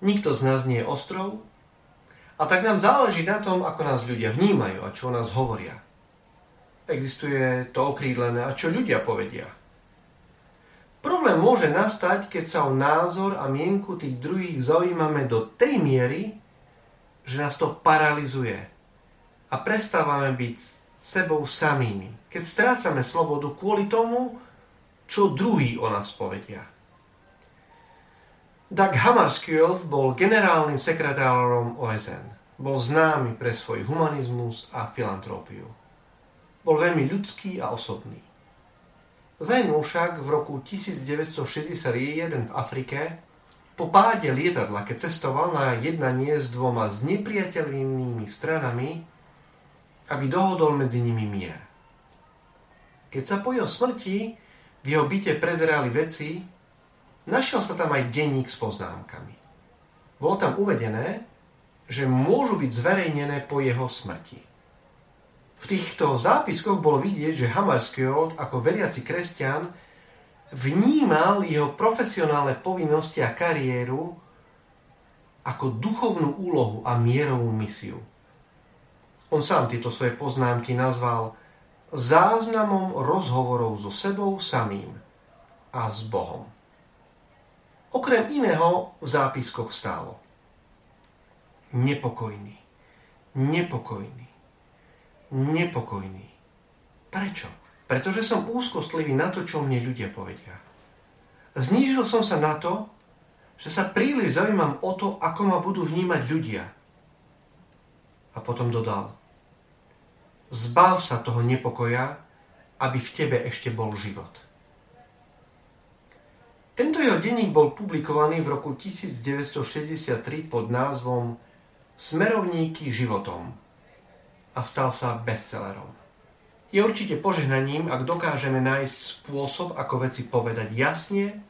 Nikto z nás nie je ostrov, a tak nám záleží na tom, ako nás ľudia vnímajú a čo o nás hovoria. Existuje to okrídlené a čo ľudia povedia. Problém môže nastať, keď sa o názor a mienku tých druhých zaujímame do tej miery, že nás to paralizuje a prestávame byť sebou samými, keď strácame slobodu kvôli tomu, čo druhí o nás povedia. Dag Hammarskjöld bol generálnym sekretárom OSN. Bol známy pre svoj humanizmus a filantrópiu. Bol veľmi ľudský a osobný. Zajmul však v roku 1961 v Afrike po páde lietadla, keď cestoval na jednanie s dvoma znepriateľnými stranami, aby dohodol medzi nimi mier. Keď sa po jeho smrti v jeho byte prezerali veci, našiel sa tam aj denník s poznámkami. Bolo tam uvedené, že môžu byť zverejnené po jeho smrti. V týchto zápiskoch bolo vidieť, že Hammarskjöld ako veriaci kresťan vnímal jeho profesionálne povinnosti a kariéru ako duchovnú úlohu a mierovú misiu. On sám tieto svoje poznámky nazval záznamom rozhovorov so sebou samým a s Bohom. Okrem iného v zápiskoch stálo: nepokojný, nepokojný, nepokojný. Prečo? Pretože som úzkostlivý na to, čo mne ľudia povedia. Znížil som sa na to, že sa príliš zaujímam o to, ako ma budú vnímať ľudia. A potom dodal: zbav sa toho nepokoja, aby v tebe ešte bol život. Tento jeho denník bol publikovaný v roku 1963 pod názvom Smerovníky životom a stal sa bestsellerom. Je určite požehnaním, ak dokážeme nájsť spôsob, ako veci povedať jasne,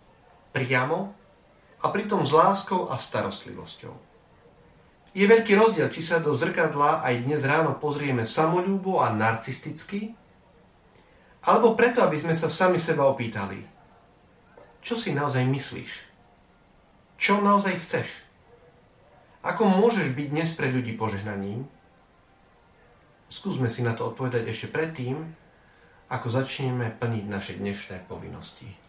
priamo a pritom s láskou a starostlivosťou. Je veľký rozdiel, či sa do zrkadla aj dnes ráno pozrieme samoľúbo a narcisticky, alebo preto, aby sme sa sami seba opýtali: čo si naozaj myslíš? Čo naozaj chceš? Ako môžeš byť dnes pre ľudí požehnaním? Skúsme si na to odpovedať ešte predtým, ako začneme plniť naše dnešné povinnosti.